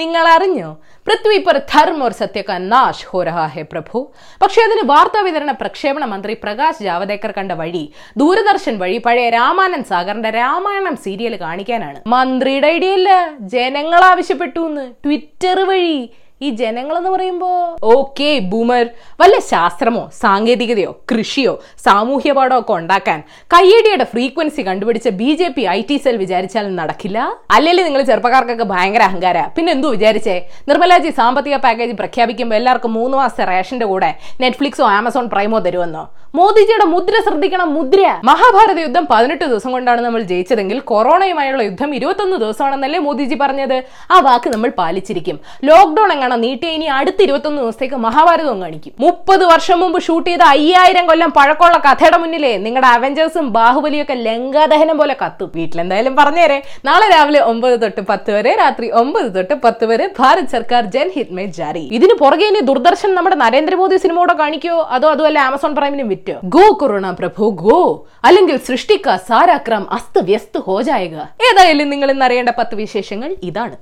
നിങ്ങൾ അറിഞ്ഞോ, പൃഥ്വി പർ ധർമ്മ ഓർ സത്യ കാ നാശ് ഹോ രഹാ ഹേ പ്രഭു. പക്ഷേ അതിന് വാർത്താ വിതരണ പ്രക്ഷേപണ മന്ത്രി പ്രകാശ് ജാവദേക്കർ കണ്ട വഴി ദൂരദർശൻ വഴി പഴയ രാമാനന്ദ് സാഗറിന്റെ രാമായണം സീരിയൽ കാണിക്കാനാണ്. മന്ത്രിയുടെ ഐഡിയ അല്ല, ജനങ്ങൾ ആവശ്യപ്പെട്ടു എന്ന് ട്വിറ്റർ വഴി. ഈ ജനങ്ങളെന്ന് പറയുമ്പോ ഓക്കെ ബൂമർ, വല്ല ശാസ്ത്രമോ സാങ്കേതികതയോ കൃഷിയോ സാമൂഹ്യ പാഠമോ ഒക്കെ ഉണ്ടാക്കാൻ കയ്യടിയുടെ ഫ്രീക്വൻസി കണ്ടുപിടിച്ച BJP IT സെൽ വിചാരിച്ചാൽ നടക്കില്ല. അല്ലെങ്കിൽ നിങ്ങൾ ചെറുപ്പക്കാർക്കൊക്കെ ഭയങ്കര അഹങ്കാര. പിന്നെ എന്തോ വിചാരിച്ചേ, നിർമ്മലാജി സാമ്പത്തിക പാക്കേജ് പ്രഖ്യാപിക്കുമ്പോൾ എല്ലാവർക്കും 3 മാസത്തെ റേഷന്റെ കൂടെ നെറ്റ്ഫ്ലിക്സോ ആമസോൺ പ്രൈമോ തരുമെന്നോ? മോദിജിയുടെ മുദ്ര ശ്രദ്ധിക്കണം, മുദ്ര. മഹാഭാരത യുദ്ധം 18 ദിവസം കൊണ്ടാണ് നമ്മൾ ജയിച്ചതെങ്കിൽ കൊറോണയുമായുള്ള യുദ്ധം 21 ദിവസമാണെന്നല്ലേ മോദിജി പറഞ്ഞത്? ആ വാക്ക് നമ്മൾ പാലിച്ചിരിക്കും. ലോക്ക്ഡൌൺ എങ്ങനെ നീട്ടി ഇനി അടുത്ത 21 ദിവസത്തേക്ക് മഹാഭാരതവും കാണിക്കും. 30 വർഷം മുമ്പ് ഷൂട്ട് ചെയ്ത 5000 കൊല്ലം പഴക്കമുള്ള കഥയുടെ മുന്നിലേ നിങ്ങളുടെ അവഞ്ചേഴ്സും ബാഹുബലിയൊക്കെ ലങ്കാദഹനം പോലെ കത്തും. വീട്ടിലെന്തായാലും പറഞ്ഞേരെ. നാളെ രാവിലെ 9 തൊട്ട് 10 വരെ, രാത്രി 9 തൊട്ട് 10 വരെ ഭാരത് സർക്കാർ ജൻഹിത് മേ ജാരി. ഇതിന് പുറകെ ഇനി ദൂരദർശൻ നമ്മുടെ നരേന്ദ്രമോദി സിനിമയോടെ കാണിക്കോ? അതോ അതുമല്ല ആമസോൺ പ്രൈമിനും വിറ്റ് ഗോ കൊറോണ പ്രഭു ഗോ, അല്ലെങ്കിൽ സൃഷ്ടിക്ക സാരാക്രം അസ്തവ്യസ്ത ഹോ ജായക. ഏതായാലും നിങ്ങൾ ഇന്നറിയേണ്ട 10 വിശേഷങ്ങൾ ഇതാണ്.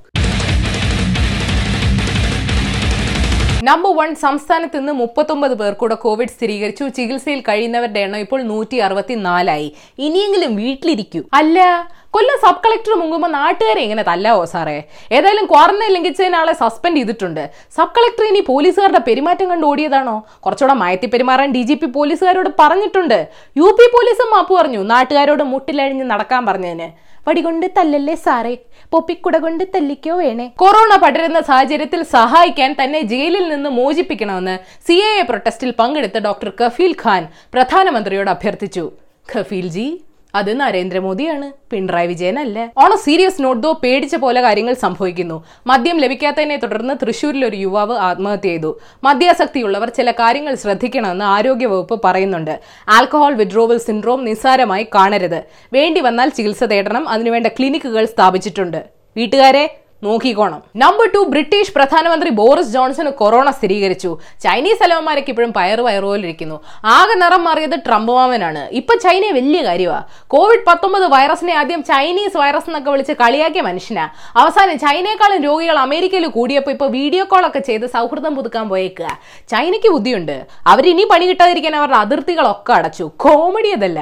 നമ്പർ 1, സംസ്ഥാനത്ത് ഇന്ന് 39 പേർ കൂടെ കോവിഡ് സ്ഥിരീകരിച്ചു. ചികിത്സയിൽ കഴിയുന്നവരുടെ എണ്ണം ഇപ്പോൾ 164ആയി. ഇനിയെങ്കിലും വീട്ടിലിരിക്കൂ. അല്ല, കൊല്ലം സബ് കളക്ടർ മുങ്ങുമ്പോൾ നാട്ടുകാരെ ഇങ്ങനെ തല്ലാവോ സാറേ? ഏതായാലും ക്വാറന്റൈൻ ലംഘിച്ചതിന് ആളെ സസ്പെൻഡ് ചെയ്തിട്ടുണ്ട്. സബ് കളക്ടർ ഇനി പോലീസുകാരുടെ പെരുമാറ്റം കണ്ട് ഓടിയതാണോ? കുറച്ചുകൂടെ മയത്തി പെരുമാറാൻ DGP പോലീസുകാരോട് പറഞ്ഞിട്ടുണ്ട്. UP പോലീസും മാപ്പ് പറഞ്ഞു, നാട്ടുകാരോട് മുട്ടിലഴിഞ്ഞ് നടക്കാൻ പറഞ്ഞതിന്. വടികൊണ്ട് തല്ലല്ലേ സാറേ, പൊപ്പിക്കുട കൊണ്ട് തല്ലിക്കോ വേണേ. കൊറോണ പടരുന്ന സാഹചര്യത്തിൽ സഹായിക്കാൻ തന്നെ ജയിലിൽ നിന്ന് മോചിപ്പിക്കണമെന്ന് CAA പ്രൊട്ടസ്റ്റിൽ പങ്കെടുത്ത ഡോക്ടർ കഫീൽ ഖാൻ പ്രധാനമന്ത്രിയോട് അഭ്യർത്ഥിച്ചു. കഫീൽ ജി, അത് നരേന്ദ്രമോദിയാണ്, പിണറായി വിജയനല്ല. On a serious note though, പേടിച്ച പോലെ കാര്യങ്ങൾ സംഭവിക്കുന്നു. മദ്യം ലഭിക്കാത്തതിനെ തുടർന്ന് തൃശ്ശൂരിൽ ഒരു യുവാവ് ആത്മഹത്യ ചെയ്തു. മദ്യാസക്തിയുള്ളവർ ചില കാര്യങ്ങൾ ശ്രദ്ധിക്കണമെന്ന് ആരോഗ്യവകുപ്പ് പറയുന്നുണ്ട്. ആൽക്കഹോൾ വിഡ്രോവൽ സിൻഡ്രോം നിസ്സാരമായി കാണരുത്. വേണ്ടി വന്നാൽ ചികിത്സ തേടണം. അതിനുവേണ്ട ക്ലിനിക്കുകൾ സ്ഥാപിച്ചിട്ടുണ്ട്. വീട്ടുകാരെ നോക്കിക്കോണം. നമ്പർ 2, ബ്രിട്ടീഷ് പ്രധാനമന്ത്രി ബോറിസ് ജോൺസൺ കൊറോണ സ്ഥിരീകരിച്ചു. ചൈനീസ് അലവന്മാരൊക്കെ ഇപ്പോഴും പയറുപോലിരിക്കുന്നു. ആകെ നിറം മാറിയത് ട്രംപ് മാമനാണ്. ഇപ്പൊ ചൈന വലിയ കാര്യമാണ്. COVID-19 വൈറസിനെ ആദ്യം ചൈനീസ് വൈറസ് എന്നൊക്കെ വിളിച്ച് കളിയാക്കിയ മനുഷ്യനാ. അവസാനം ചൈനയെക്കാളും രോഗികൾ അമേരിക്കയിൽ കൂടിയപ്പോൾ ഇപ്പൊ വീഡിയോ കോൾ ഒക്കെ ചെയ്ത് സൗഹൃദം പുതുക്കാൻ പോയേക്കുക. ചൈനയ്ക്ക് ബുദ്ധിയുണ്ട്. അവരിനി പണി കിട്ടാതിരിക്കാൻ അവരുടെ അതിർത്തികളൊക്കെ അടച്ചു. കോമഡി അതല്ല.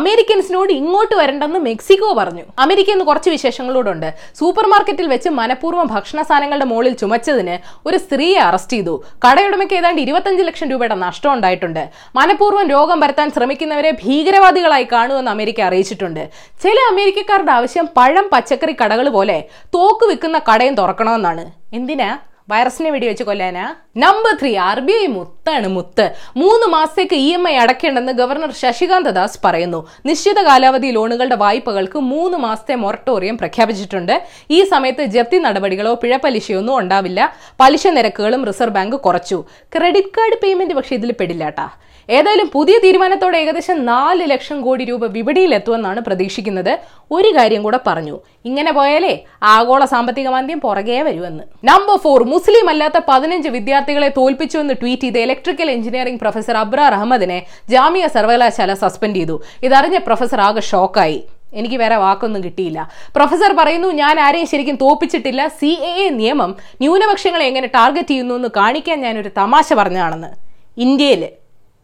അമേരിക്കൻസിനോട് ഇങ്ങോട്ട് വരണ്ടെന്ന് മെക്സിക്കോ പറഞ്ഞു. അമേരിക്കയിൽ കുറച്ച് വിശേഷങ്ങളോടുണ്ട്. സൂപ്പർ മാർക്കറ്റിൽ വെച്ച് മനഃപൂർവ്വം ഭക്ഷണ സാധനങ്ങളുടെ മുകളിൽ ചുമച്ചതിന് ഒരു സ്ത്രീയെ അറസ്റ്റ് ചെയ്തു. കടയുടമയ്ക്ക് ഏതാണ്ട് 25 ലക്ഷം രൂപയുടെ നഷ്ടം ഉണ്ടായിട്ടുണ്ട്. മനഃപൂർവ്വം രോഗം പരത്താൻ ശ്രമിക്കുന്നവരെ ഭീകരവാദികളായി കാണുമെന്ന് അമേരിക്ക അറിയിച്ചിട്ടുണ്ട്. ചില അമേരിക്കക്കാരുടെ ആവശ്യം പഴം പച്ചക്കറി കടകൾ പോലെ തോക്ക് വിൽക്കുന്ന കടയും തുറക്കണമെന്നാണ്. എന്തിനാ? വൈറസിനെ വെടിവെച്ച് കൊല്ലാനാ? നമ്പർ 3, RBI മുത്താണ് മുത്ത്. 3 മാസത്തേക്ക് EMI അടയ്ക്കേണ്ടെന്ന് ഗവർണർ ശശികാന്ത ദാസ് പറയുന്നു. നിശ്ചിത കാലാവധി ലോണുകളുടെ വായ്പകൾക്ക് 3 മാസത്തെ മൊറട്ടോറിയം പ്രഖ്യാപിച്ചിട്ടുണ്ട്. ഈ സമയത്ത് ജപ്തി നടപടികളോ പിഴപ്പലിശയോ ഒന്നും ഉണ്ടാവില്ല. പലിശ നിരക്കുകളും റിസർവ് ബാങ്ക് കുറച്ചു. ക്രെഡിറ്റ് കാർഡ് പേയ്മെന്റ് പക്ഷെ ഇതിൽ പെടില്ലാട്ടാ. ഏതായാലും പുതിയ തീരുമാനത്തോടെ ഏകദേശം 4 ലക്ഷം കോടി രൂപ വിപണിയിലെത്തുമെന്നാണ് പ്രതീക്ഷിക്കുന്നത്. ഒരു കാര്യം കൂടെ പറഞ്ഞു, ഇങ്ങനെ പോയാലേ ആഗോള സാമ്പത്തിക മാന്ദ്യം പുറകെ വരുമെന്ന്. നമ്പർ 4, മുസ്ലിം അല്ലാത്ത 15 വിദ്യാർത്ഥികളെ തോൽപ്പിച്ചുവെന്ന് ട്വീറ്റ് ചെയ്ത് ഇലക്ട്രിക്കൽ എഞ്ചിനീയറിംഗ് പ്രൊഫസർ അബ്രാർ അഹമ്മദിനെ ജാമിയ സർവകലാശാല സസ്പെൻഡ് ചെയ്തു. ഇതറിഞ്ഞ പ്രൊഫസർ ആകെ ഷോക്കായി. എനിക്ക് വേറെ വാക്കൊന്നും കിട്ടിയില്ല. പ്രൊഫസർ പറയുന്നു, ഞാൻ ആരെയും ശരിക്കും തോൽപ്പിച്ചിട്ടില്ല. CAA നിയമം ന്യൂനപക്ഷങ്ങളെ എങ്ങനെ ടാർഗറ്റ് ചെയ്യുന്നു എന്ന് കാണിക്കാൻ ഞാനൊരു തമാശ പറഞ്ഞതാണെന്ന്. ഇന്ത്യയില്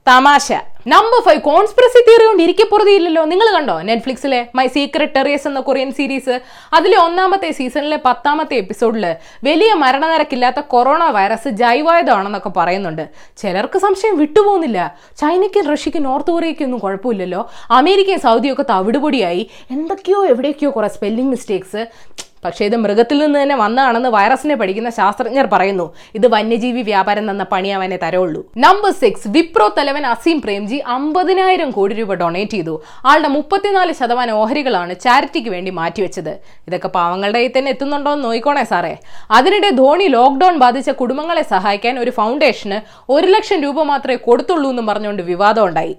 തമാശ. നമ്പർ 5, കോൺസ്പിറസി തിയറി കൊണ്ട് ഇരിക്കപ്പുറതിയില്ലല്ലോ. നിങ്ങൾ കണ്ടോ നെറ്റ്ഫ്ലിക്സിലെ മൈ സീക്രട്ട് ടെറേസ് എന്ന കൊറിയൻ സീരീസ്? അതിലെ 1ാമത്തെ സീസണിലെ 10ാമത്തെ എപ്പിസോഡിൽ വലിയ മരണനിരക്കില്ലാത്ത കൊറോണ വൈറസ് ജൈവായുധമാണെന്നൊക്കെ പറയുന്നുണ്ട്. ചിലർക്ക് സംശയം വിട്ടുപോകുന്നില്ല. ചൈനയ്ക്കും റഷ്യക്കും നോർത്ത് കൊറിയയ്ക്കും ഒന്നും കുഴപ്പമില്ലല്ലോ. അമേരിക്കയും സൗദിയൊക്കെ തവിടുപൊടിയായി. എന്തൊക്കെയോ എവിടെയൊക്കെയോ കുറേ സ്പെല്ലിംഗ് മിസ്റ്റേക്സ്. പക്ഷേ ഇത് മൃഗത്തിൽ നിന്ന് തന്നെ വന്നതാണെന്ന് വൈറസിനെ പഠിക്കുന്ന ശാസ്ത്രജ്ഞർ പറയുന്നു. ഇത് വന്യജീവി വ്യാപാരം തന്ന പണി അവനെ തരവുള്ളൂ. നമ്പർ 6, വിപ്രോ തലവൻ അസീം പ്രേംജി 50,000 കോടി രൂപ ഡൊണേറ്റ് ചെയ്തു. ആളുടെ 34% ഓഹരികളാണ് ചാരിറ്റിക്ക് വേണ്ടി മാറ്റിവെച്ചത്. ഇതൊക്കെ പാവങ്ങളുടെ കയ്യിൽ തന്നെ എത്തുന്നുണ്ടോ എന്ന് നോക്കണേ സാറേ. അതിനിടെ ധോണി ലോക്ക്ഡൌൺ ബാധിച്ച കുടുംബങ്ങളെ സഹായിക്കാൻ ഒരു ഫൗണ്ടേഷന് 1 ലക്ഷം രൂപ മാത്രമേ കൊടുത്തുള്ളൂ എന്നും പറഞ്ഞുകൊണ്ട് വിവാദമുണ്ടായി.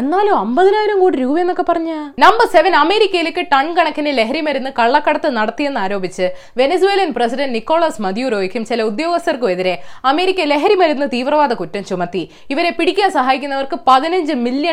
എന്നാലും 50,000 കോടി രൂപയെന്നൊക്കെ പറഞ്ഞ. നമ്പർ 7, അമേരിക്കയിലേക്ക് ടൺ കണക്കിന് ലഹരി മരുന്ന് കള്ളക്കടത്ത് നടത്തിയെന്ന് ആരോപിച്ച് വെനസ്വേലൻ പ്രസിഡന്റ് നിക്കോളാസ് മദ്യൂറോയ്ക്കും ചില ഉദ്യോഗസ്ഥർക്കും എതിരെ അമേരിക്ക ലഹരി മരുന്ന് തീവ്രവാദ കുറ്റം ചുമത്തി. ഇവരെ പിടിക്കാൻ സഹായിക്കുന്നവർക്ക് $15 മില്യൺ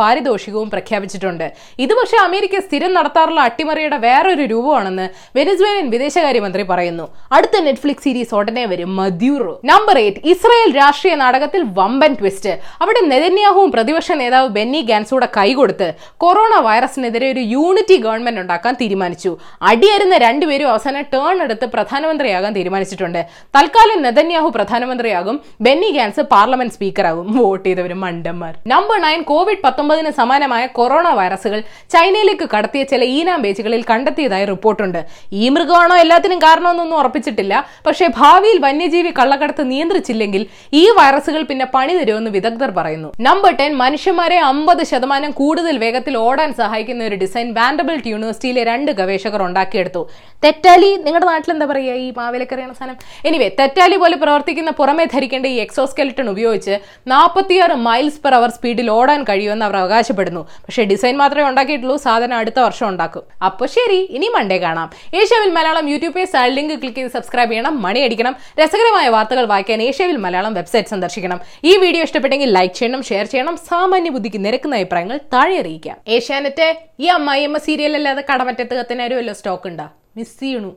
പാരിതോഷികവും പ്രഖ്യാപിച്ചിട്ടുണ്ട്. ഇത് പക്ഷേ അമേരിക്ക സ്ഥിരം നടത്താറുള്ള അട്ടിമറിയുടെ വേറൊരു രൂപമാണെന്ന് വെനസ്വേലൻ വിദേശകാര്യമന്ത്രി പറയുന്നു. അടുത്ത നെറ്റ്ഫ്ലിക്സ് സീരീസ് ഉടനെ വരും, മദ്യൂറോ. നമ്പർ 8, ഇസ്രായേൽ രാഷ്ട്രീയ നാടകത്തിൽ വമ്പൻ ട്വിസ്റ്റ്. അവിടെ നെതന്യാഹുവും പ്രതിപക്ഷ നേതാവ് ബെന്നി ഗാൻസൂടെ കൈകൊടുത്ത് കൊറോണ വൈറസിനെതിരെ ഒരു യൂണിറ്റി ഗവൺമെന്റ് ഉണ്ടാക്കാൻ തീരുമാനിച്ചു. അടിയരുന്ന രണ്ടുപേരും അവസാനം ടേൺ എടുത്ത് പ്രധാനമന്ത്രിയാകാൻ തീരുമാനിച്ചിട്ടുണ്ട്. തൽക്കാലം നെതന്യാഹു പ്രധാനമന്ത്രിയാകും, ബെന്നി ഗാൻസ് പാർലമെന്റ് സ്പീക്കറാകും. വോട്ട് ചെയ്തവരും മണ്ടന്മാർ. നമ്പർ 9, COVID-19 സമാനമായ കൊറോണ വൈറസുകൾ ചൈനയിലേക്ക് കടത്തിയ ചില ഈനാം ബേച്ചുകളിൽ കണ്ടെത്തിയതായി റിപ്പോർട്ടുണ്ട്. ഈ മൃഗമാണോ എല്ലാത്തിനും കാരണമെന്നൊന്നും ഉറപ്പിച്ചിട്ടില്ല. പക്ഷേ ഭാവിയിൽ വന്യജീവി കള്ളക്കടത്ത് നിയന്ത്രിച്ചില്ലെങ്കിൽ ഈ വൈറസുകൾ പിന്നെ പണി തരുമെന്ന് വിദഗ്ധർ പറയുന്നു. നമ്പർ 10, മനുഷ്യന്മാരെ 50% കൂടുതൽ വേഗത്തിൽ ഓടാൻ സഹായിക്കുന്ന ഒരു ഡിസൈൻ വാൻഡബിൾട്ട് യൂണിവേഴ്സിറ്റിയിലെ 2 ഗവേഷകർ ഉണ്ടാക്കിയെടുത്തു. തെറ്റാലി, നിങ്ങളുടെ നാട്ടിലെന്താ പറയുക ഈ മാവേലക്കറിയാണ് സാധനം? എനിവേ, തെറ്റാലി പോലെ പ്രവർത്തിക്കുന്ന പുറമെ ധരിക്കേണ്ട ഈ എക്സോസ്കെലിറ്റൺ ഉപയോഗിച്ച് 46 മൈൽസ് പെർ അവർ സ്പീഡിൽ ഓടാൻ കഴിയുമെന്ന് അവർ അവകാശപ്പെടുന്നു. പക്ഷേ ഡിസൈൻ മാത്രമേ ഉണ്ടാക്കിയിട്ടുള്ളൂ, സാധനം അടുത്ത വർഷം ഉണ്ടാക്കും. അപ്പോൾ ശരി, ഇനി മൺഡേ കാണാം. ഏഷ്യാവിൽ മലയാളം യൂട്യൂബ് പേജ് ആ ലിങ്ക് ക്ലിക്ക് ചെയ്ത് സബ്സ്ക്രൈബ് ചെയ്യണം, മണി അടിക്കണം. രസകരമായ വാർത്തകൾ വായിക്കാൻ ഏഷ്യാവിൽ മലയാളം വെബ്സൈറ്റ് സന്ദർശിക്കണം. ഈ വീഡിയോ ഇഷ്ടപ്പെട്ടെങ്കിൽ ലൈക്ക് ചെയ്യണം, ഷെയർ ചെയ്യണം. സാമാന്യ ബുദ്ധിക്ക് നിരക്കുന്ന അഭിപ്രായങ്ങൾ താഴെ അറിയിക്കാം. ഏഷ്യാനെറ്റ് ഈ അമ്മായി അമ്മ സീരിയൽ അല്ലാതെ കടമറ്റത്ത് കത്തനാരുമല്ലോ സ്റ്റോക്ക് ഉണ്ടാ മിസ് ചെയ്യണു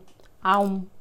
ആവും.